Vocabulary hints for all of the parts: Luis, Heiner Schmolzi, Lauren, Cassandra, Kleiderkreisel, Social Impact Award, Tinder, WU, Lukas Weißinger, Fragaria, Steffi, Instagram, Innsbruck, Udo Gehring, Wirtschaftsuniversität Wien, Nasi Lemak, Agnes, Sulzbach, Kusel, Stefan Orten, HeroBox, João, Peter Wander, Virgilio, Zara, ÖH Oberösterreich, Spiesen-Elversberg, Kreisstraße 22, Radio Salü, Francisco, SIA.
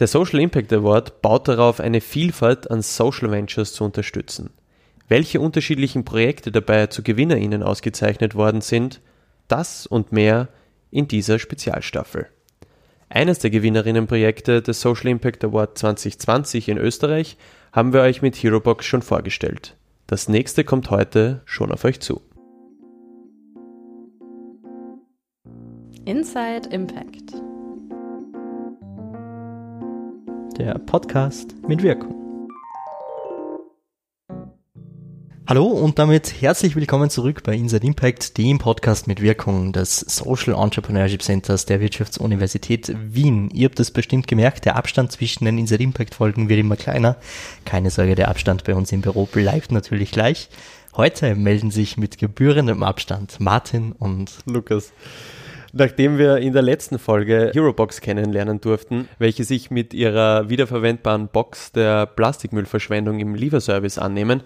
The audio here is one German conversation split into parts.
Der Social Impact Award baut darauf, eine Vielfalt an Social Ventures zu unterstützen. Welche unterschiedlichen Projekte dabei zu GewinnerInnen ausgezeichnet worden sind, das und mehr in dieser Spezialstaffel. Eines der Gewinnerinnenprojekte des Social Impact Award 2020 in Österreich haben wir euch mit HeroBox schon vorgestellt. Das nächste kommt heute schon auf euch zu. Inside Impact. Der Podcast mit Wirkung. Hallo und damit herzlich willkommen zurück bei Inside Impact, dem Podcast mit Wirkung des Social Entrepreneurship Centers der Wirtschaftsuniversität Wien. Ihr habt es bestimmt gemerkt, der Abstand zwischen den Inside Impact Folgen wird immer kleiner. Keine Sorge, der Abstand bei uns im Büro bleibt natürlich gleich. Heute melden sich mit gebührendem Abstand Martin und Lukas. Nachdem wir in der letzten Folge HeroBox kennenlernen durften, welche sich mit ihrer wiederverwendbaren Box der Plastikmüllverschwendung im Lieferservice annehmen,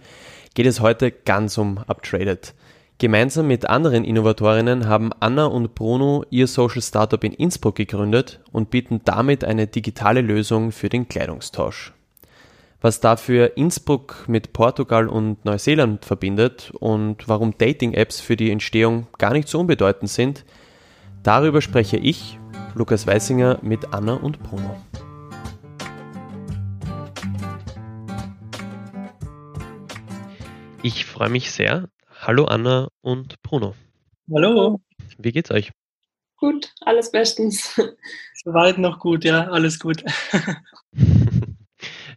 geht es heute ganz um UpTraded. Gemeinsam mit anderen Innovatorinnen haben Anna und Bruno ihr Social Startup in Innsbruck gegründet und bieten damit eine digitale Lösung für den Kleidungstausch. Was dafür Innsbruck mit Portugal und Neuseeland verbindet und warum Dating-Apps für die Entstehung gar nicht so unbedeutend sind, darüber spreche ich, Lukas Weißinger, mit Anna und Bruno. Ich freue mich sehr. Hallo Anna und Bruno. Hallo. Wie geht's euch? Gut, alles bestens. Soweit noch gut, ja, alles gut.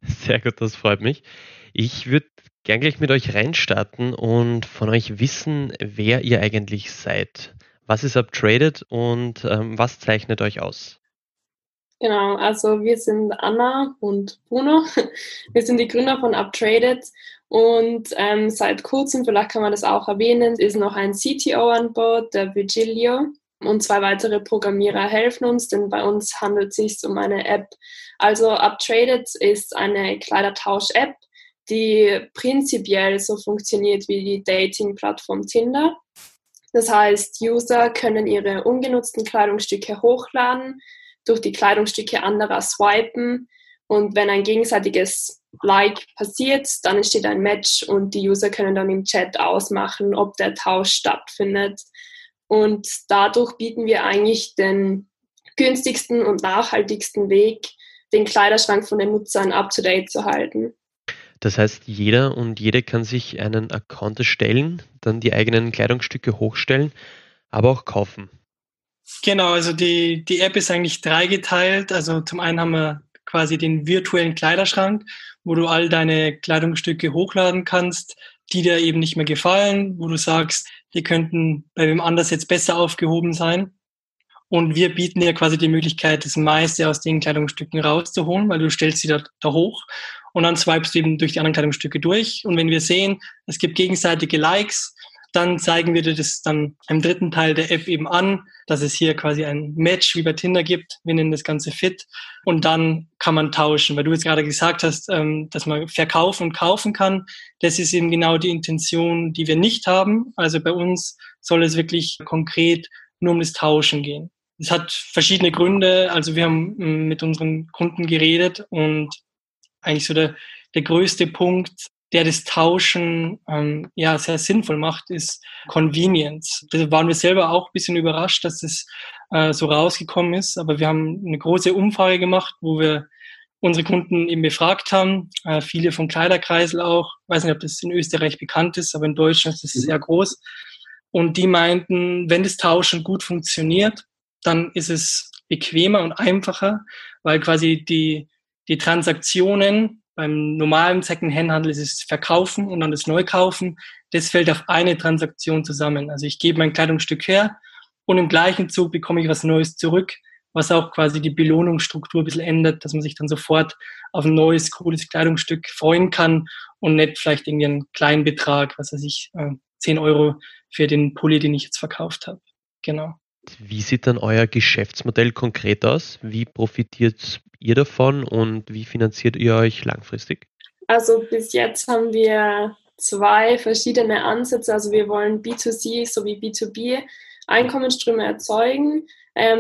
Sehr gut, das freut mich. Ich würde gern gleich mit euch reinstarten und von euch wissen, wer ihr eigentlich seid. Was ist UpTraded und was zeichnet euch aus? Genau, also wir sind Anna und Bruno. Wir sind die Gründer von UpTraded. Und seit kurzem, vielleicht kann man das auch erwähnen, ist noch ein CTO an Bord, der Virgilio. Und 2 weitere Programmierer helfen uns, denn bei uns handelt es sich um eine App. Also UpTraded ist eine Kleidertausch-App, die prinzipiell so funktioniert wie die Dating-Plattform Tinder. Das heißt, User können ihre ungenutzten Kleidungsstücke hochladen, durch die Kleidungsstücke anderer swipen. Und wenn ein gegenseitiges Like passiert, dann entsteht ein Match und die User können dann im Chat ausmachen, ob der Tausch stattfindet. Und dadurch bieten wir eigentlich den günstigsten und nachhaltigsten Weg, den Kleiderschrank von den Nutzern up-to-date zu halten. Das heißt, jeder und jede kann sich einen Account erstellen, dann die eigenen Kleidungsstücke hochstellen, aber auch kaufen. Genau, also die App ist eigentlich dreigeteilt. Also zum einen haben wir quasi den virtuellen Kleiderschrank, wo du all deine Kleidungsstücke hochladen kannst, die dir eben nicht mehr gefallen, wo du sagst, die könnten bei wem anders jetzt besser aufgehoben sein. Und wir bieten dir quasi die Möglichkeit, das meiste aus den Kleidungsstücken rauszuholen, weil du stellst sie da hoch und dann swipest du eben durch die anderen Kleidungsstücke durch. Und wenn wir sehen, es gibt gegenseitige Likes, dann zeigen wir dir das dann im dritten Teil der App eben an, dass es hier quasi ein Match wie bei Tinder gibt. Wir nennen das Ganze Fit und dann kann man tauschen, weil du jetzt gerade gesagt hast, dass man verkaufen und kaufen kann. Das ist eben genau die Intention, die wir nicht haben. Also bei uns soll es wirklich konkret nur um das Tauschen gehen. Das hat verschiedene Gründe. Also wir haben mit unseren Kunden geredet und eigentlich so der größte Punkt, der das Tauschen sehr sinnvoll macht, ist Convenience. Da waren wir selber auch ein bisschen überrascht, dass das so rausgekommen ist. Aber wir haben eine große Umfrage gemacht, wo wir unsere Kunden eben befragt haben. Viele von Kleiderkreisel auch. Ich weiß nicht, ob das in Österreich bekannt ist, aber in Deutschland ist es sehr groß. Und die meinten, wenn das Tauschen gut funktioniert, dann ist es bequemer und einfacher, weil quasi die Transaktionen beim normalen Second-Hand-Handel ist es Verkaufen und dann das Neukaufen. Das fällt auf eine Transaktion zusammen. Also ich gebe mein Kleidungsstück her und im gleichen Zug bekomme ich was Neues zurück, was auch quasi die Belohnungsstruktur ein bisschen ändert, dass man sich dann sofort auf ein neues, cooles Kleidungsstück freuen kann und nicht vielleicht irgendwie einen kleinen Betrag, was weiß ich, 10 Euro für den Pulli, den ich jetzt verkauft habe. Genau. Wie sieht dann euer Geschäftsmodell konkret aus? Wie profitiert ihr davon und wie finanziert ihr euch langfristig? Also bis jetzt haben wir 2 verschiedene Ansätze. Also wir wollen B2C sowie B2B Einkommensströme erzeugen.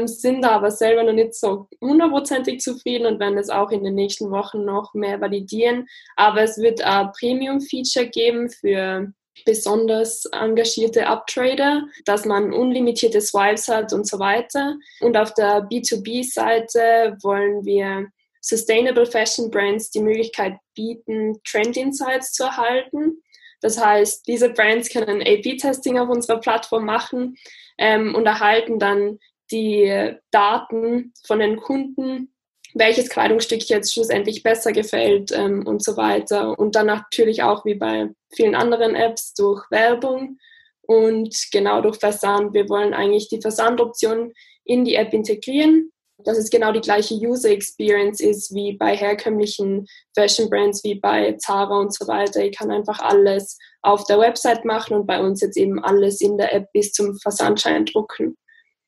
sind da aber selber noch nicht so hundertprozentig zufrieden und werden das auch in den nächsten Wochen noch mehr validieren. Aber es wird ein Premium-Feature geben für besonders engagierte UpTrader, dass man unlimitierte Swipes hat und so weiter. Und auf der B2B-Seite wollen wir Sustainable Fashion Brands die Möglichkeit bieten, Trend Insights zu erhalten. Das heißt, diese Brands können A/B-Testing auf unserer Plattform machen und erhalten dann die Daten von den Kunden, welches Kleidungsstück jetzt schlussendlich besser gefällt und so weiter. Und dann natürlich auch wie bei vielen anderen Apps durch Werbung und genau durch Versand. Wir wollen eigentlich die Versandoption in die App integrieren, dass es genau die gleiche User Experience ist wie bei herkömmlichen Fashion Brands, wie bei Zara und so weiter. Ich kann einfach alles auf der Website machen und bei uns jetzt eben alles in der App bis zum Versandschein drucken.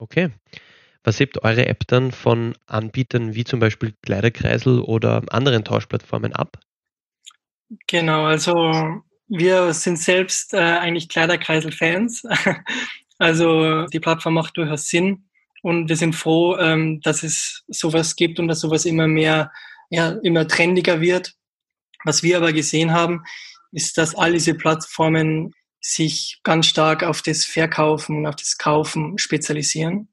Okay. Was hebt eure App dann von Anbietern wie zum Beispiel Kleiderkreisel oder anderen Tauschplattformen ab? Genau, also wir sind selbst eigentlich Kleiderkreisel-Fans. Also die Plattform macht durchaus Sinn. Und wir sind froh, dass es sowas gibt und dass sowas immer mehr, ja, immer trendiger wird. Was wir aber gesehen haben, ist, dass all diese Plattformen sich ganz stark auf das Verkaufen und auf das Kaufen spezialisieren.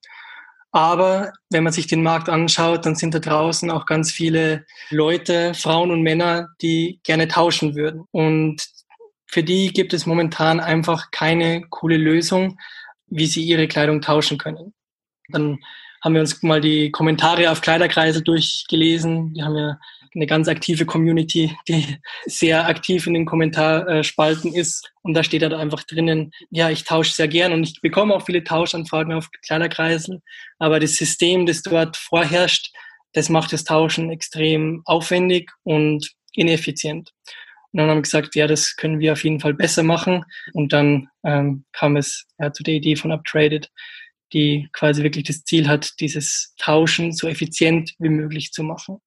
Aber wenn man sich den Markt anschaut, dann sind da draußen auch ganz viele Leute, Frauen und Männer, die gerne tauschen würden. Und für die gibt es momentan einfach keine coole Lösung, wie sie ihre Kleidung tauschen können. Dann haben wir uns mal die Kommentare auf Kleiderkreisel durchgelesen. Die haben ja eine ganz aktive Community, die sehr aktiv in den Kommentarspalten ist. Und da steht halt einfach drinnen, ja, ich tausche sehr gern und ich bekomme auch viele Tauschanfragen auf Kleiderkreisel. Aber das System, das dort vorherrscht, das macht das Tauschen extrem aufwendig und ineffizient. Und dann haben wir gesagt, ja, das können wir auf jeden Fall besser machen. Und dann kam es zu der Idee von UpTraded, die quasi wirklich das Ziel hat, dieses Tauschen so effizient wie möglich zu machen.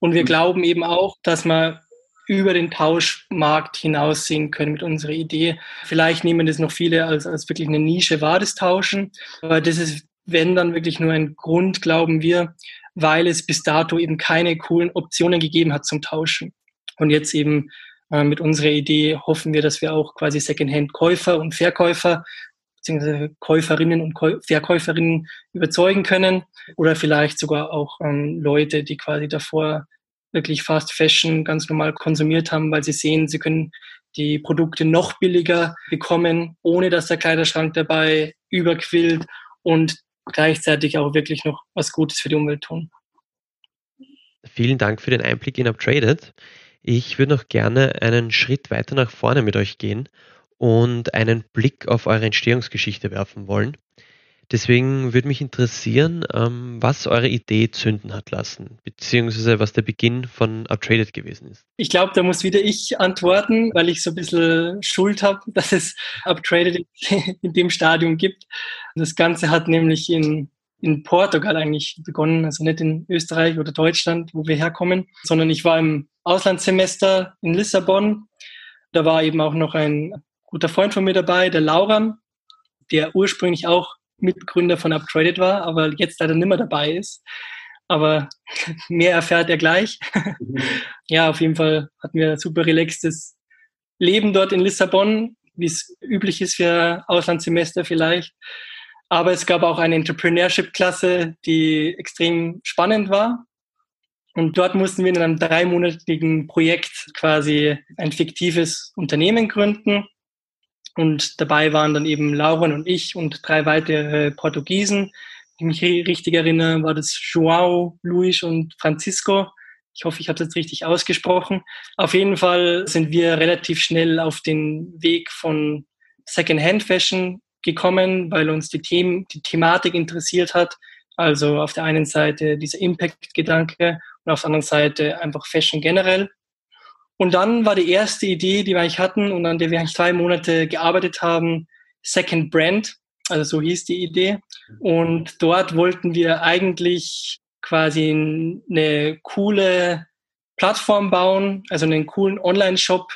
Und wir glauben eben auch, dass wir über den Tauschmarkt hinaussehen können mit unserer Idee. Vielleicht nehmen das noch viele als wirklich eine Nische wahr, das Tauschen. Aber das ist, wenn, dann wirklich nur ein Grund, glauben wir, weil es bis dato eben keine coolen Optionen gegeben hat zum Tauschen. Und jetzt eben mit unserer Idee hoffen wir, dass wir auch quasi Secondhand-Käufer und Verkäufer beziehungsweise Käuferinnen und Verkäuferinnen überzeugen können oder vielleicht sogar auch Leute, die quasi davor wirklich Fast Fashion ganz normal konsumiert haben, weil sie sehen, sie können die Produkte noch billiger bekommen, ohne dass der Kleiderschrank dabei überquillt und gleichzeitig auch wirklich noch was Gutes für die Umwelt tun. Vielen Dank für den Einblick in UpTraded. Ich würde noch gerne einen Schritt weiter nach vorne mit euch gehen und einen Blick auf eure Entstehungsgeschichte werfen wollen. Deswegen würde mich interessieren, was eure Idee zünden hat lassen, beziehungsweise was der Beginn von UpTraded gewesen ist. Ich glaube, da muss wieder ich antworten, weil ich so ein bisschen Schuld habe, dass es UpTraded in dem Stadium gibt. Das Ganze hat nämlich in Portugal eigentlich begonnen, also nicht in Österreich oder Deutschland, wo wir herkommen, sondern ich war im Auslandssemester in Lissabon. Da war eben auch noch ein guter Freund von mir dabei, der Lauren, der ursprünglich auch Mitgründer von UpTraded war, aber jetzt leider nicht mehr dabei ist. Aber mehr erfährt er gleich. Ja, auf jeden Fall hatten wir ein super relaxtes Leben dort in Lissabon, wie es üblich ist für Auslandssemester vielleicht. Aber es gab auch eine Entrepreneurship-Klasse, die extrem spannend war. Und dort mussten wir in einem 3-monatigen Projekt quasi ein fiktives Unternehmen gründen. Und dabei waren dann eben Lauren und ich und 3 weitere Portugiesen. Wenn ich mich richtig erinnere, war das João, Luis und Francisco. Ich hoffe, ich habe das richtig ausgesprochen. Auf jeden Fall sind wir relativ schnell auf den Weg von Secondhand-Fashion gekommen, weil uns die Thematik interessiert hat. Also auf der einen Seite dieser Impact-Gedanke und auf der anderen Seite einfach Fashion generell. Und dann war die erste Idee, die wir eigentlich hatten und an der wir eigentlich 3 Monate gearbeitet haben, Second Brand, also so hieß die Idee. Und dort wollten wir eigentlich quasi eine coole Plattform bauen, also einen coolen Online-Shop,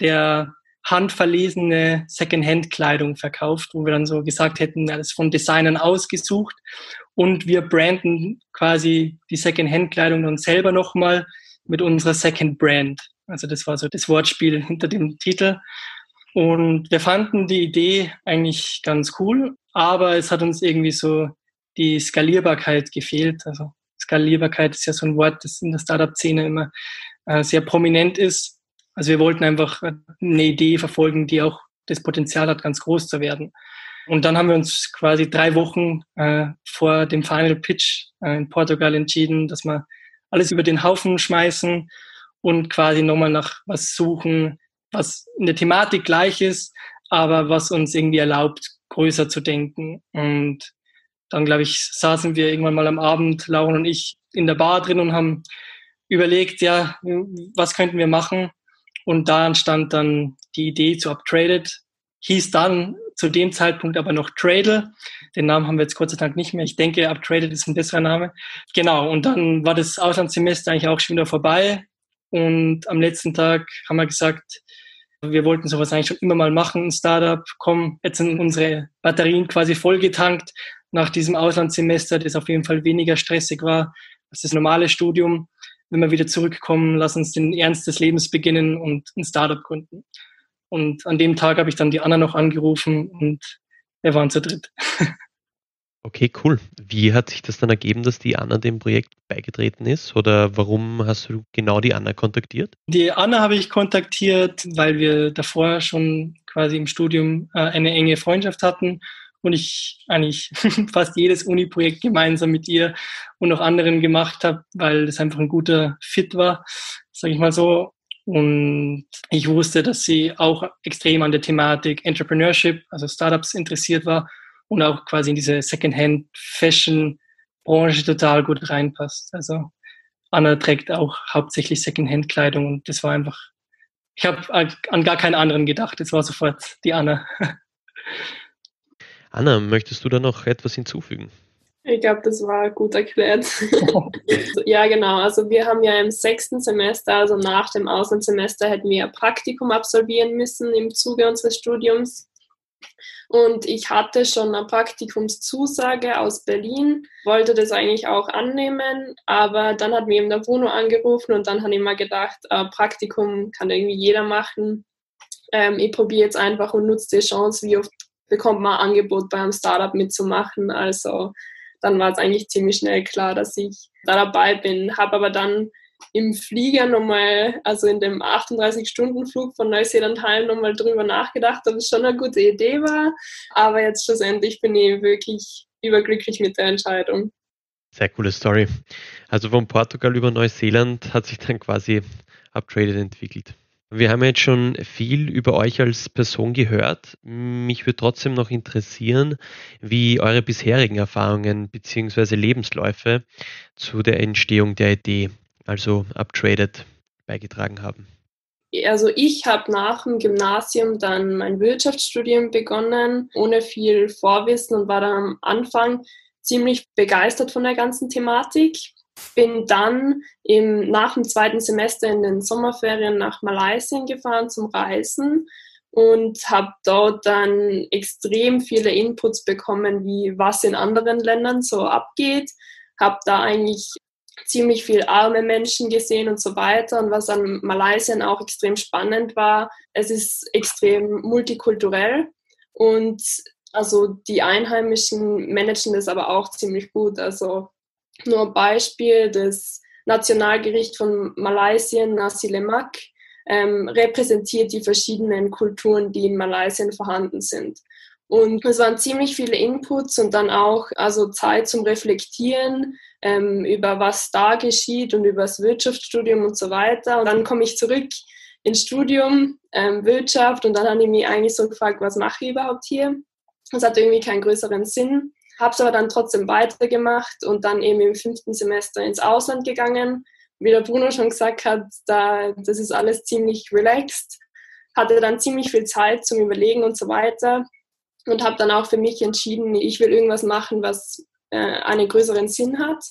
der handverlesene Secondhand-Kleidung verkauft, wo wir dann so gesagt hätten, alles von Designern ausgesucht und wir branden quasi die Second-Hand-Kleidung dann selber nochmal mit unserer Second-Brand. Also das war so das Wortspiel hinter dem Titel. Und wir fanden die Idee eigentlich ganz cool, aber es hat uns irgendwie so die Skalierbarkeit gefehlt. Also Skalierbarkeit ist ja so ein Wort, das in der Startup-Szene immer sehr prominent ist. Also wir wollten einfach eine Idee verfolgen, die auch das Potenzial hat, ganz groß zu werden. Und dann haben wir uns quasi 3 Wochen vor dem Final Pitch in Portugal entschieden, dass wir alles über den Haufen schmeißen und quasi nochmal nach was suchen, was in der Thematik gleich ist, aber was uns irgendwie erlaubt, größer zu denken. Und dann, glaube ich, saßen wir irgendwann mal am Abend, Lauren und ich, in der Bar drin und haben überlegt, ja, was könnten wir machen? Und da entstand dann die Idee zu UpTraded. Hieß dann zu dem Zeitpunkt aber noch Tradel. Den Namen haben wir jetzt Gott sei Dank nicht mehr. Ich denke, UpTraded ist ein besserer Name. Genau, und dann war das Auslandssemester eigentlich auch schon wieder vorbei. Und am letzten Tag haben wir gesagt, wir wollten sowas eigentlich schon immer mal machen, ein Startup. Komm, jetzt sind unsere Batterien quasi vollgetankt nach diesem Auslandssemester, das auf jeden Fall weniger stressig war als das normale Studium. Wenn wir wieder zurückkommen, lass uns den Ernst des Lebens beginnen und ein Startup gründen. Und an dem Tag habe ich dann die Anna noch angerufen und wir waren zu dritt. Okay, cool. Wie hat sich das dann ergeben, dass die Anna dem Projekt beigetreten ist? Oder warum hast du genau die Anna kontaktiert? Die Anna habe ich kontaktiert, weil wir davor schon quasi im Studium eine enge Freundschaft hatten und ich eigentlich fast jedes Uni-Projekt gemeinsam mit ihr und noch anderen gemacht habe, weil das einfach ein guter Fit war, sage ich mal so. Und ich wusste, dass sie auch extrem an der Thematik Entrepreneurship, also Startups, interessiert war und auch quasi in diese Secondhand-Fashion-Branche total gut reinpasst. Also Anna trägt auch hauptsächlich Secondhand-Kleidung und das war einfach, ich habe an gar keinen anderen gedacht, das war sofort die Anna. Anna, möchtest du da noch etwas hinzufügen? Ich glaube, das war gut erklärt. Ja, genau. Also wir haben ja im 6. Semester, also nach dem Auslandssemester, hätten wir ein Praktikum absolvieren müssen im Zuge unseres Studiums. Und ich hatte schon eine Praktikumszusage aus Berlin, wollte das eigentlich auch annehmen, aber dann hat mir eben der Bruno angerufen und dann habe ich mir gedacht, Praktikum kann irgendwie jeder machen. Ich probiere jetzt einfach und nutze die Chance, wie oft bekommt man ein Angebot, bei einem Startup mitzumachen, also dann war es eigentlich ziemlich schnell klar, dass ich da dabei bin. Habe aber dann im Flieger nochmal, also in dem 38-Stunden-Flug von Neuseeland heim, nochmal drüber nachgedacht, ob es schon eine gute Idee war. Aber jetzt schlussendlich bin ich wirklich überglücklich mit der Entscheidung. Sehr coole Story. Also von Portugal über Neuseeland hat sich dann quasi UpTraded entwickelt. Wir haben jetzt schon viel über euch als Person gehört. Mich würde trotzdem noch interessieren, wie eure bisherigen Erfahrungen bzw. Lebensläufe zu der Entstehung der Idee, also UpTraded, beigetragen haben. Also ich habe nach dem Gymnasium dann mein Wirtschaftsstudium begonnen, ohne viel Vorwissen und war dann am Anfang ziemlich begeistert von der ganzen Thematik. Bin dann nach dem 2. Semester in den Sommerferien nach Malaysia gefahren zum Reisen und habe dort dann extrem viele Inputs bekommen, wie was in anderen Ländern so abgeht. Habe da eigentlich ziemlich viel arme Menschen gesehen und so weiter. Und was an Malaysia auch extrem spannend war, es ist extrem multikulturell und also die Einheimischen managen das aber auch ziemlich gut, also nur ein Beispiel, das Nationalgericht von Malaysia, Nasi Lemak, repräsentiert die verschiedenen Kulturen, die in Malaysia vorhanden sind. Und es waren ziemlich viele Inputs und dann auch also Zeit zum Reflektieren über was da geschieht und über das Wirtschaftsstudium und so weiter. Und dann komme ich zurück ins Studium, Wirtschaft, und dann habe ich mich eigentlich so gefragt, was mache ich überhaupt hier? Das hat irgendwie keinen größeren Sinn. Habe es aber dann trotzdem weitergemacht und dann eben im 5. Semester ins Ausland gegangen. Wie der Bruno schon gesagt hat, das ist alles ziemlich relaxed. Hatte dann ziemlich viel Zeit zum Überlegen und so weiter und habe dann auch für mich entschieden, ich will irgendwas machen, was einen größeren Sinn hat.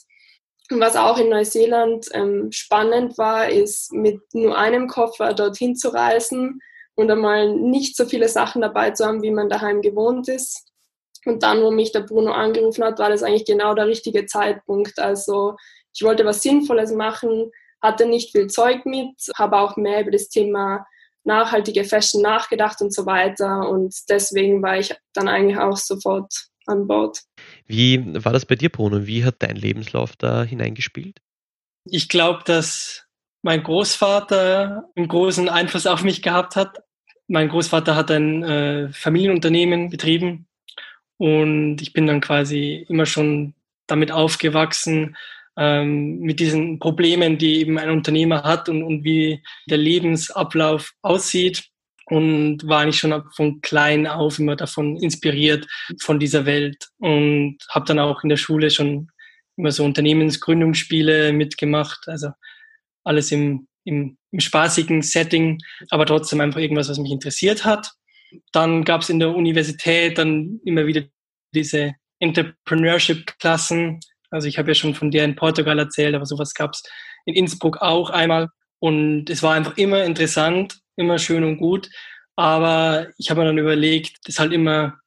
Und was auch in Neuseeland spannend war, ist mit nur einem Koffer dorthin zu reisen und einmal nicht so viele Sachen dabei zu haben, wie man daheim gewohnt ist. Und dann, wo mich der Bruno angerufen hat, war das eigentlich genau der richtige Zeitpunkt. Also ich wollte was Sinnvolles machen, hatte nicht viel Zeug mit, habe auch mehr über das Thema nachhaltige Fashion nachgedacht und so weiter. Und deswegen war ich dann eigentlich auch sofort an Bord. Wie war das bei dir, Bruno? Wie hat dein Lebenslauf da hineingespielt? Ich glaube, dass mein Großvater einen großen Einfluss auf mich gehabt hat. Mein Großvater hat ein Familienunternehmen betrieben und ich bin dann quasi immer schon damit aufgewachsen, mit diesen Problemen, die eben ein Unternehmer hat und wie der Lebensablauf aussieht, und war eigentlich schon von klein auf immer davon inspiriert von dieser Welt und habe dann auch in der Schule schon immer so Unternehmensgründungsspiele mitgemacht, also alles im spaßigen Setting, aber trotzdem einfach irgendwas, was mich interessiert hat. Dann gab es in der Universität dann immer wieder diese Entrepreneurship-Klassen. Also ich habe ja schon von der in Portugal erzählt, aber sowas gab es in Innsbruck auch einmal. Und es war einfach immer interessant, immer schön und gut. Aber ich habe mir dann überlegt, das ist halt immer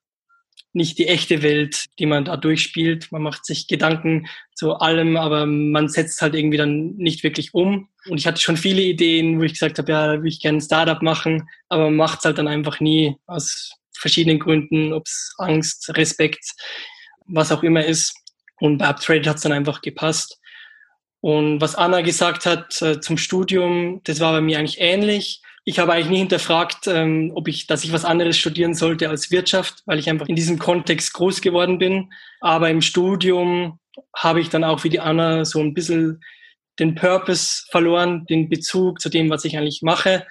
nicht die echte Welt, die man da durchspielt. Man macht sich Gedanken zu allem, aber man setzt halt irgendwie dann nicht wirklich um. Und ich hatte schon viele Ideen, wo ich gesagt habe, ja, da würde ich gerne ein Startup machen, aber man macht es halt dann einfach nie, aus verschiedenen Gründen, ob es Angst, Respekt, was auch immer ist. Und bei UpTraded hat es dann einfach gepasst. Und was Anna gesagt hat zum Studium, das war bei mir eigentlich ähnlich. Ich habe eigentlich nie hinterfragt, dass ich was anderes studieren sollte als Wirtschaft, weil ich einfach in diesem Kontext groß geworden bin. Aber im Studium habe ich dann auch wie die Anna so ein bisschen den Purpose verloren, den Bezug zu dem, was ich eigentlich mache.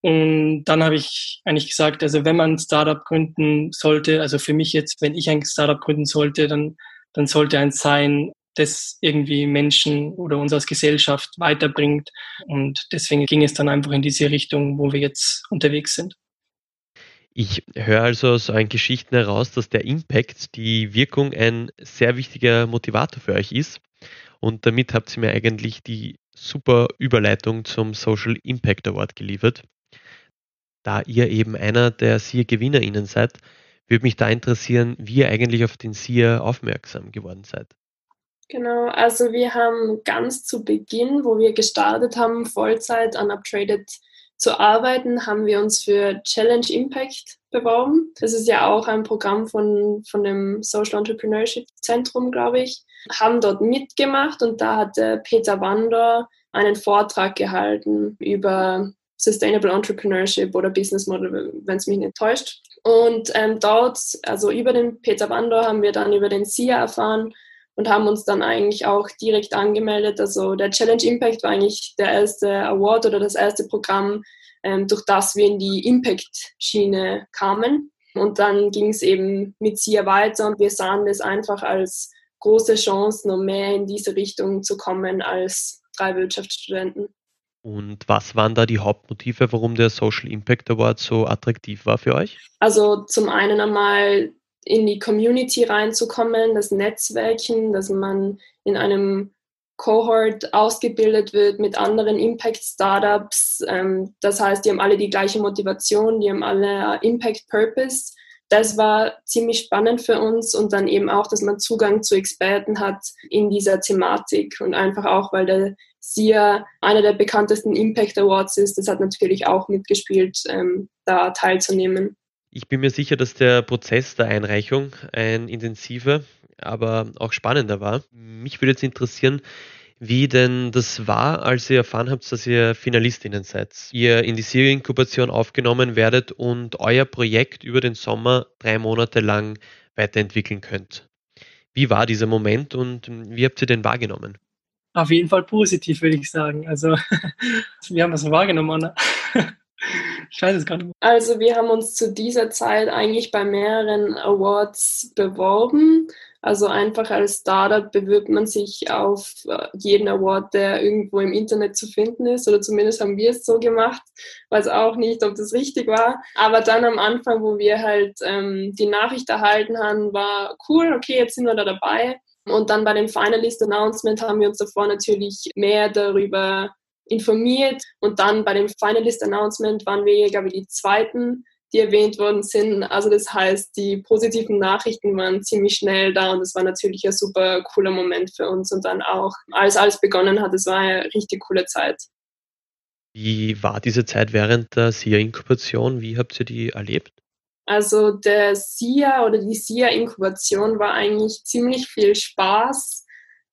Und dann habe ich eigentlich gesagt, also wenn man ein Startup gründen sollte, also für mich jetzt, wenn ich ein Startup gründen sollte, dann sollte eins sein, das irgendwie Menschen oder uns als Gesellschaft weiterbringt. Und deswegen ging es dann einfach in diese Richtung, wo wir jetzt unterwegs sind. Ich höre also aus euren Geschichten heraus, dass der Impact, die Wirkung, ein sehr wichtiger Motivator für euch ist. Und damit habt ihr mir eigentlich die super Überleitung zum Social Impact Award geliefert. Da ihr eben einer der SIA-GewinnerInnen seid, würde mich da interessieren, wie ihr eigentlich auf den SIA aufmerksam geworden seid. Genau, also wir haben ganz zu Beginn, wo wir gestartet haben, Vollzeit an UpTraded zu arbeiten, haben wir uns für Challenge Impact beworben. Das ist ja auch ein Programm von dem Social Entrepreneurship Zentrum, glaube ich. Haben dort mitgemacht und da hat Peter Wander einen Vortrag gehalten über Sustainable Entrepreneurship oder Business Model, wenn es mich nicht täuscht. Und dort, also über den Peter Wander, haben wir dann über den SIA erfahren, und haben uns dann eigentlich auch direkt angemeldet. Also der Challenge Impact war eigentlich der erste Award oder das erste Programm, durch das wir in die Impact-Schiene kamen. Und dann ging es eben mit SIA weiter und wir sahen das einfach als große Chance, noch mehr in diese Richtung zu kommen als 3 Wirtschaftsstudenten. Und was waren da die Hauptmotive, warum der Social Impact Award so attraktiv war für euch? Also zum einen einmal in die Community reinzukommen, das Netzwerken, dass man in einem Cohort ausgebildet wird mit anderen Impact-Startups. Das heißt, die haben alle die gleiche Motivation, die haben alle Impact-Purpose. Das war ziemlich spannend für uns und dann eben auch, dass man Zugang zu Experten hat in dieser Thematik und einfach auch, weil der SIA einer der bekanntesten Impact-Awards ist, das hat natürlich auch mitgespielt, da teilzunehmen. Ich bin mir sicher, dass der Prozess der Einreichung ein intensiver, aber auch spannender war. Mich würde jetzt interessieren, wie denn das war, als ihr erfahren habt, dass ihr FinalistInnen seid. Ihr in die SIA-Inkubation aufgenommen werdet und euer Projekt über den Sommer 3 Monate lang weiterentwickeln könnt. Wie war dieser Moment und wie habt ihr den wahrgenommen? Auf jeden Fall positiv, würde ich sagen. Also, wir haben das wahrgenommen, Anna. Ich weiß es gar nicht. Also wir haben uns zu dieser Zeit eigentlich bei mehreren Awards beworben. Also einfach als Startup bewirbt man sich auf jeden Award, der irgendwo im Internet zu finden ist. Oder zumindest haben wir es so gemacht. Weiß auch nicht, ob das richtig war. Aber dann am Anfang, wo wir halt die Nachricht erhalten haben, war cool, okay, jetzt sind wir da dabei. Und dann bei dem Finalist Announcement haben wir uns davor natürlich mehr darüber informiert und dann bei dem Finalist Announcement waren wir, glaube ich, die Zweiten, die erwähnt worden sind. Also das heißt, die positiven Nachrichten waren ziemlich schnell da und das war natürlich ein super cooler Moment für uns. Und dann auch, als alles begonnen hat, es war eine richtig coole Zeit. Wie war diese Zeit während der SIA-Inkubation? Wie habt ihr die erlebt? Also der SIA oder die SIA-Inkubation war eigentlich ziemlich viel Spaß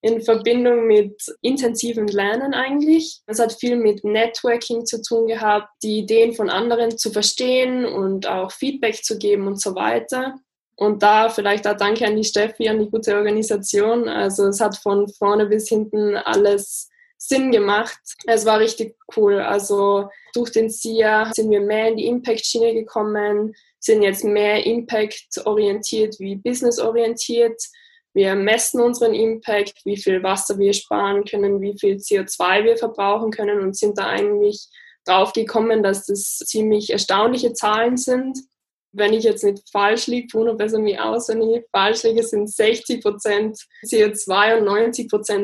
in Verbindung mit intensivem Lernen eigentlich. Es hat viel mit Networking zu tun gehabt, die Ideen von anderen zu verstehen und auch Feedback zu geben und so weiter. Und da vielleicht auch danke an die Steffi, an die gute Organisation. Also es hat von vorne bis hinten alles Sinn gemacht. Es war richtig cool. Also durch den SIA sind wir mehr in die Impact-Schiene gekommen, sind jetzt mehr Impact-orientiert wie Business-orientiert. Wir messen unseren Impact, wie viel Wasser wir sparen können, wie viel CO2 wir verbrauchen können und sind da eigentlich drauf gekommen, dass das ziemlich erstaunliche Zahlen sind. Wenn ich jetzt nicht falsch liege, Bruno besser mich aus, wenn ich falsch liege, sind 60% CO2 und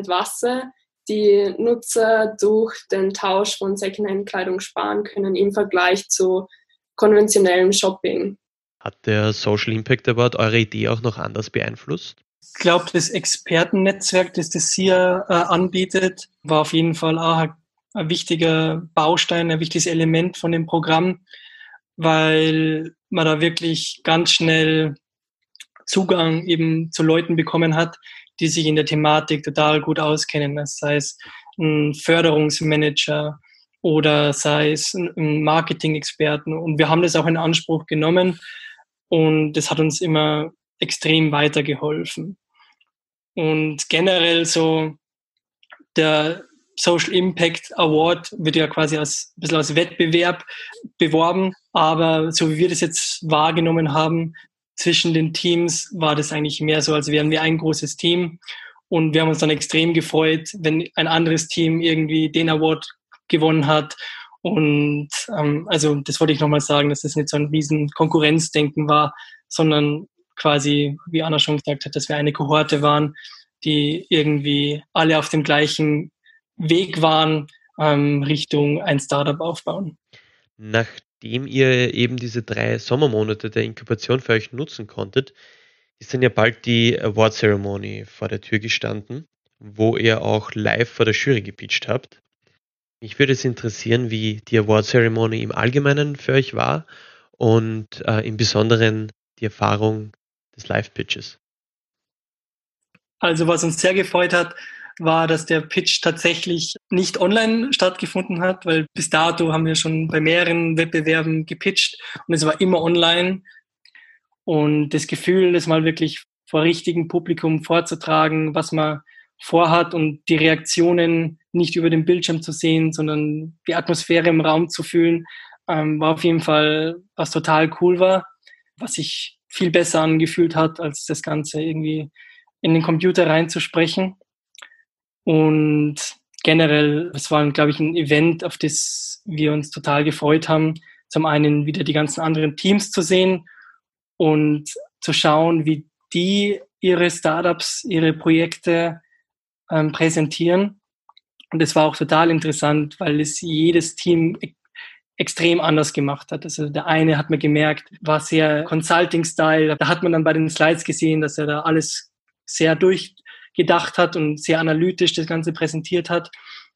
90% Wasser, die Nutzer durch den Tausch von Secondhand-Kleidung sparen können im Vergleich zu konventionellem Shopping. Hat der Social Impact Award eure Idee auch noch anders beeinflusst? Ich glaube, das Expertennetzwerk, das das SIA anbietet, war auf jeden Fall auch ein wichtiger Baustein, ein wichtiges Element von dem Programm, weil man da wirklich ganz schnell Zugang eben zu Leuten bekommen hat, die sich in der Thematik total gut auskennen. Das heißt, ein Förderungsmanager oder sei es ein Marketing-Experten. Und wir haben das auch in Anspruch genommen und das hat uns immer extrem weitergeholfen. Und generell so der Social Impact Award wird ja quasi ein bisschen als Wettbewerb beworben, aber so wie wir das jetzt wahrgenommen haben, zwischen den Teams war das eigentlich mehr so, als wären wir ein großes Team und wir haben uns dann extrem gefreut, wenn ein anderes Team irgendwie den Award gewonnen hat. Und also das wollte ich nochmal sagen, dass das nicht so ein riesen Konkurrenzdenken war, sondern quasi, wie Anna schon gesagt hat, dass wir eine Kohorte waren, die irgendwie alle auf dem gleichen Weg waren, Richtung ein Startup aufbauen. Nachdem ihr eben diese 3 Sommermonate der Inkubation für euch nutzen konntet, ist dann ja bald die Award Ceremony vor der Tür gestanden, wo ihr auch live vor der Jury gepitcht habt. Mich würde es interessieren, wie die Award Ceremony im Allgemeinen für euch war und im Besonderen die Erfahrung des Live-Pitches? Also was uns sehr gefreut hat, war, dass der Pitch tatsächlich nicht online stattgefunden hat, weil bis dato haben wir schon bei mehreren Wettbewerben gepitcht und es war immer online. Und das Gefühl, das mal wirklich vor richtigem Publikum vorzutragen, was man vorhat und die Reaktionen nicht über den Bildschirm zu sehen, sondern die Atmosphäre im Raum zu fühlen, war auf jeden Fall, was total cool war, was sich viel besser angefühlt hat, als das Ganze irgendwie in den Computer reinzusprechen. Und generell, es war, glaube ich, ein Event, auf das wir uns total gefreut haben, zum einen wieder die ganzen anderen Teams zu sehen und zu schauen, wie die ihre Startups, ihre Projekte präsentieren. Und es war auch total interessant, weil es jedes Team extrem anders gemacht hat. Also der eine, hat man gemerkt, war sehr Consulting-Style. Da hat man dann bei den Slides gesehen, dass er da alles sehr durchgedacht hat und sehr analytisch das Ganze präsentiert hat.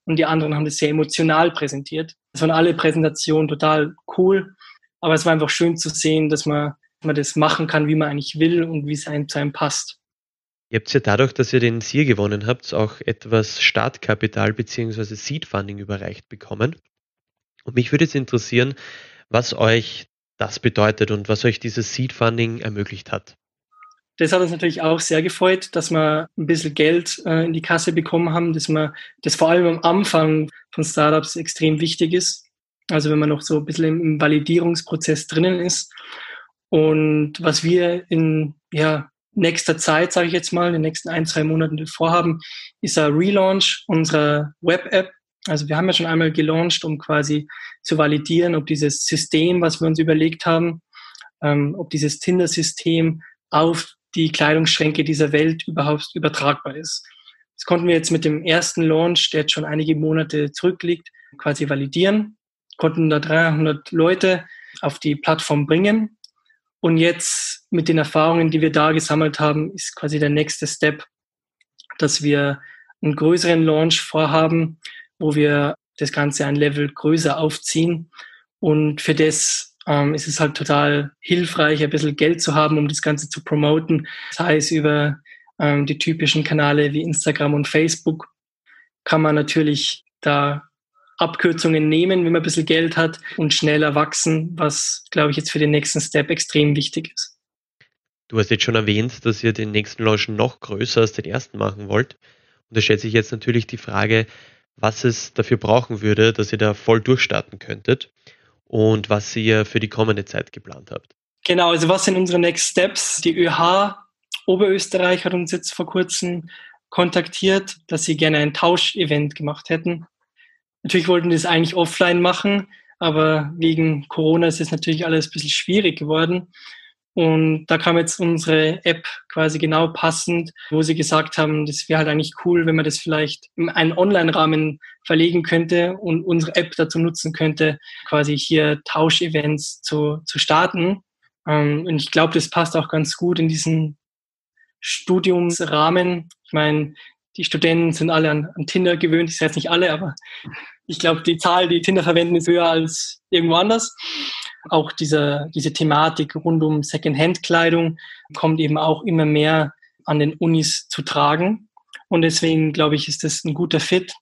Und die anderen haben das sehr emotional präsentiert. Das waren alle Präsentationen total cool. Aber es war einfach schön zu sehen, dass man das machen kann, wie man eigentlich will und wie es einem zu einem passt. Ihr habt ja dadurch, dass ihr den SIA gewonnen habt, auch etwas Startkapital bzw. Seed-Funding überreicht bekommen. Und mich würde jetzt interessieren, was euch das bedeutet und was euch dieses Seed-Funding ermöglicht hat. Das hat uns natürlich auch sehr gefreut, dass wir ein bisschen Geld in die Kasse bekommen haben, dass man das vor allem am Anfang von Startups extrem wichtig ist. Also wenn man noch so ein bisschen im Validierungsprozess drinnen ist. Und was wir in nächster Zeit, sage ich jetzt mal, in den nächsten 1-2 Monaten vorhaben, ist ein Relaunch unserer Web-App. Also wir haben ja schon einmal gelauncht, um quasi zu validieren, ob dieses System, was wir uns überlegt haben, ob dieses Tinder-System auf die Kleidungsschränke dieser Welt überhaupt übertragbar ist. Das konnten wir jetzt mit dem ersten Launch, der jetzt schon einige Monate zurückliegt, quasi validieren. Konnten da 300 Leute auf die Plattform bringen. Und jetzt mit den Erfahrungen, die wir da gesammelt haben, ist quasi der nächste Step, dass wir einen größeren Launch vorhaben, wo wir das Ganze ein Level größer aufziehen. Und für das ist es halt total hilfreich, ein bisschen Geld zu haben, um das Ganze zu promoten. Das heißt, über die typischen Kanäle wie Instagram und Facebook kann man natürlich da Abkürzungen nehmen, wenn man ein bisschen Geld hat, und schneller wachsen, was, glaube ich, jetzt für den nächsten Step extrem wichtig ist. Du hast jetzt schon erwähnt, dass ihr den nächsten Launch noch größer als den ersten machen wollt. Und da stellt sich jetzt natürlich die Frage, was es dafür brauchen würde, dass ihr da voll durchstarten könntet und was ihr für die kommende Zeit geplant habt. Genau, also was sind unsere Next Steps? Die ÖH Oberösterreich hat uns jetzt vor kurzem kontaktiert, dass sie gerne ein Tausch-Event gemacht hätten. Natürlich wollten wir das eigentlich offline machen, aber wegen Corona ist es natürlich alles ein bisschen schwierig geworden. Und da kam jetzt unsere App quasi genau passend, wo sie gesagt haben, das wäre halt eigentlich cool, wenn man das vielleicht in einen Online-Rahmen verlegen könnte und unsere App dazu nutzen könnte, quasi hier Tauschevents zu starten. Und ich glaube, das passt auch ganz gut in diesen Studiumsrahmen. Ich meine, die Studenten sind alle an Tinder gewöhnt. Ich sage jetzt nicht alle, aber ich glaube, die Zahl, die Tinder verwenden, ist höher als irgendwo anders. Auch diese Thematik rund um Secondhand-Kleidung kommt eben auch immer mehr an den Unis zu tragen. Und deswegen, glaube ich, ist das ein guter Fit.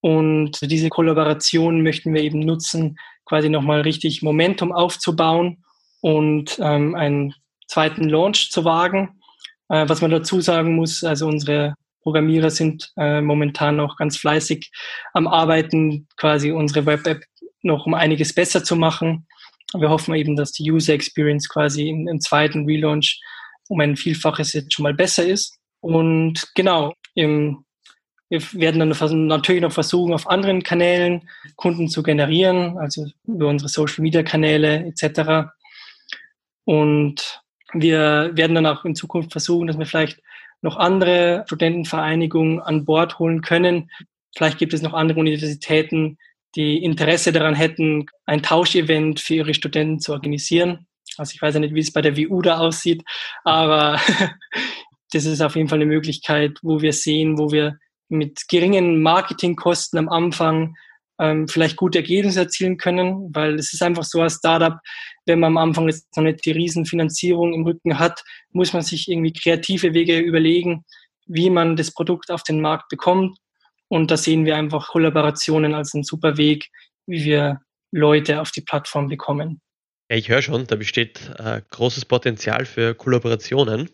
Und diese Kollaboration möchten wir eben nutzen, quasi nochmal richtig Momentum aufzubauen und einen zweiten Launch zu wagen. Was man dazu sagen muss, also unsere Programmierer sind momentan auch ganz fleißig am Arbeiten, quasi unsere Web-App noch um einiges besser zu machen. Wir hoffen eben, dass die User Experience quasi im zweiten Relaunch um ein Vielfaches jetzt schon mal besser ist. Und genau, wir werden dann natürlich noch versuchen, auf anderen Kanälen Kunden zu generieren, also über unsere Social-Media-Kanäle etc. Und wir werden dann auch in Zukunft versuchen, dass wir vielleicht noch andere Studentenvereinigungen an Bord holen können. Vielleicht gibt es noch andere Universitäten, die Interesse daran hätten, ein Tauschevent für ihre Studenten zu organisieren. Also ich weiß ja nicht, wie es bei der WU da aussieht, aber das ist auf jeden Fall eine Möglichkeit, wo wir sehen, wo wir mit geringen Marketingkosten am Anfang vielleicht gute Ergebnisse erzielen können, weil es ist einfach so als Startup, wenn man am Anfang jetzt noch nicht die Riesenfinanzierung im Rücken hat, muss man sich irgendwie kreative Wege überlegen, wie man das Produkt auf den Markt bekommt. Und da sehen wir einfach Kollaborationen als einen super Weg, wie wir Leute auf die Plattform bekommen. Ja, ich höre schon, da besteht großes Potenzial für Kollaborationen.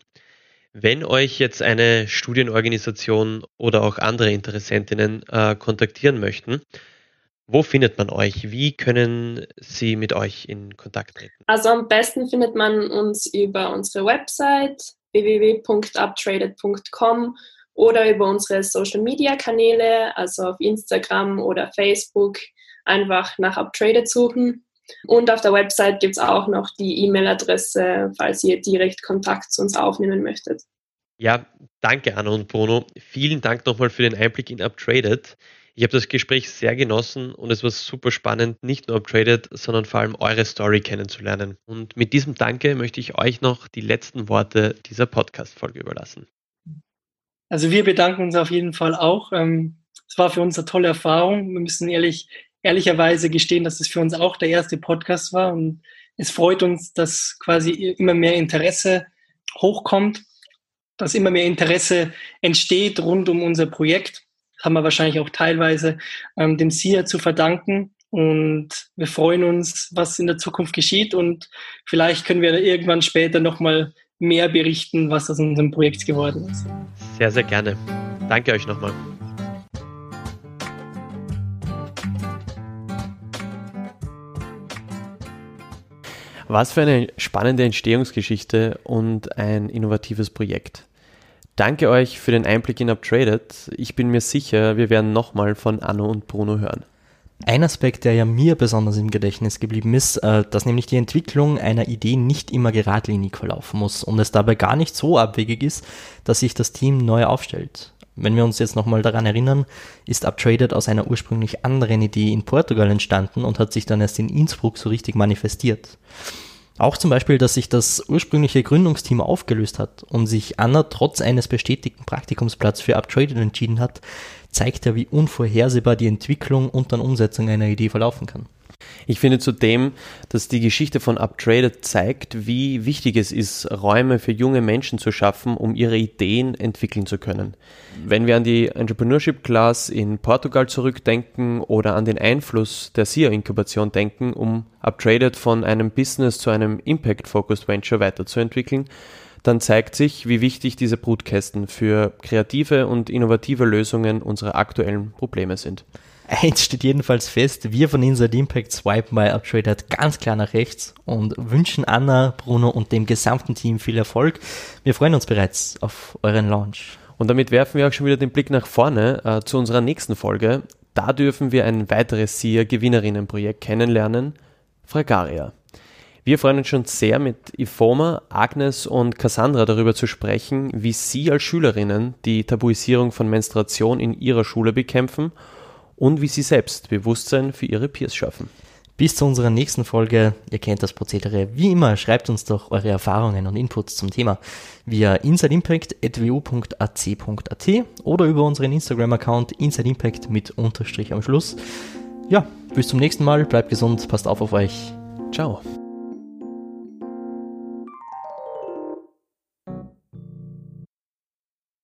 Wenn euch jetzt eine Studienorganisation oder auch andere Interessentinnen kontaktieren möchten, wo findet man euch? Wie können sie mit euch in Kontakt treten? Also am besten findet man uns über unsere Website www.uptraded.com oder über unsere Social-Media-Kanäle, also auf Instagram oder Facebook, einfach nach UpTraded suchen. Und auf der Website gibt es auch noch die E-Mail-Adresse, falls ihr direkt Kontakt zu uns aufnehmen möchtet. Ja, danke Anna und Bruno. Vielen Dank nochmal für den Einblick in UpTraded. Ich habe das Gespräch sehr genossen und es war super spannend, nicht nur UpTraded, sondern vor allem eure Story kennenzulernen. Und mit diesem Danke möchte ich euch noch die letzten Worte dieser Podcast-Folge überlassen. Also wir bedanken uns auf jeden Fall auch. Es war für uns eine tolle Erfahrung. Wir müssen ehrlicherweise gestehen, dass es für uns auch der erste Podcast war. Und es freut uns, dass quasi immer mehr Interesse hochkommt, dass immer mehr Interesse entsteht rund um unser Projekt. Das haben wir wahrscheinlich auch teilweise dem SIA zu verdanken. Und wir freuen uns, was in der Zukunft geschieht. Und vielleicht können wir irgendwann später nochmal mehr berichten, was aus unserem Projekt geworden ist. Sehr, sehr gerne. Danke euch nochmal. Was für eine spannende Entstehungsgeschichte und ein innovatives Projekt. Danke euch für den Einblick in UpTraded. Ich bin mir sicher, wir werden nochmal von Anno und Bruno hören. Ein Aspekt, der ja mir besonders im Gedächtnis geblieben ist, dass nämlich die Entwicklung einer Idee nicht immer geradlinig verlaufen muss und es dabei gar nicht so abwegig ist, dass sich das Team neu aufstellt. Wenn wir uns jetzt nochmal daran erinnern, ist UpTraded aus einer ursprünglich anderen Idee in Portugal entstanden und hat sich dann erst in Innsbruck so richtig manifestiert. Auch zum Beispiel, dass sich das ursprüngliche Gründungsteam aufgelöst hat und sich Anna trotz eines bestätigten Praktikumsplatzes für UpTraded entschieden hat, zeigt ja, wie unvorhersehbar die Entwicklung und dann Umsetzung einer Idee verlaufen kann. Ich finde zudem, dass die Geschichte von UpTraded zeigt, wie wichtig es ist, Räume für junge Menschen zu schaffen, um ihre Ideen entwickeln zu können. Wenn wir an die Entrepreneurship Class in Portugal zurückdenken oder an den Einfluss der SIA-Inkubation denken, um UpTraded von einem Business zu einem Impact-Focused Venture weiterzuentwickeln, dann zeigt sich, wie wichtig diese Brutkästen für kreative und innovative Lösungen unserer aktuellen Probleme sind. Eins steht jedenfalls fest, wir von Inside Impact swipen bei UpTraded ganz klar nach rechts und wünschen Anna, Bruno und dem gesamten Team viel Erfolg. Wir freuen uns bereits auf euren Launch. Und damit werfen wir auch schon wieder den Blick nach vorne zu unserer nächsten Folge. Da dürfen wir ein weiteres SIA-Gewinnerinnenprojekt kennenlernen, Fragaria. Wir freuen uns schon sehr, mit Iphoma, Agnes und Cassandra darüber zu sprechen, wie sie als Schülerinnen die Tabuisierung von Menstruation in ihrer Schule bekämpfen und wie sie selbst Bewusstsein für ihre Peers schaffen. Bis zu unserer nächsten Folge. Ihr kennt das Prozedere. Wie immer, schreibt uns doch eure Erfahrungen und Inputs zum Thema via insideimpact@wu.ac.at oder über unseren Instagram-Account insideimpact mit Unterstrich am Schluss. Ja, bis zum nächsten Mal. Bleibt gesund, passt auf euch. Ciao.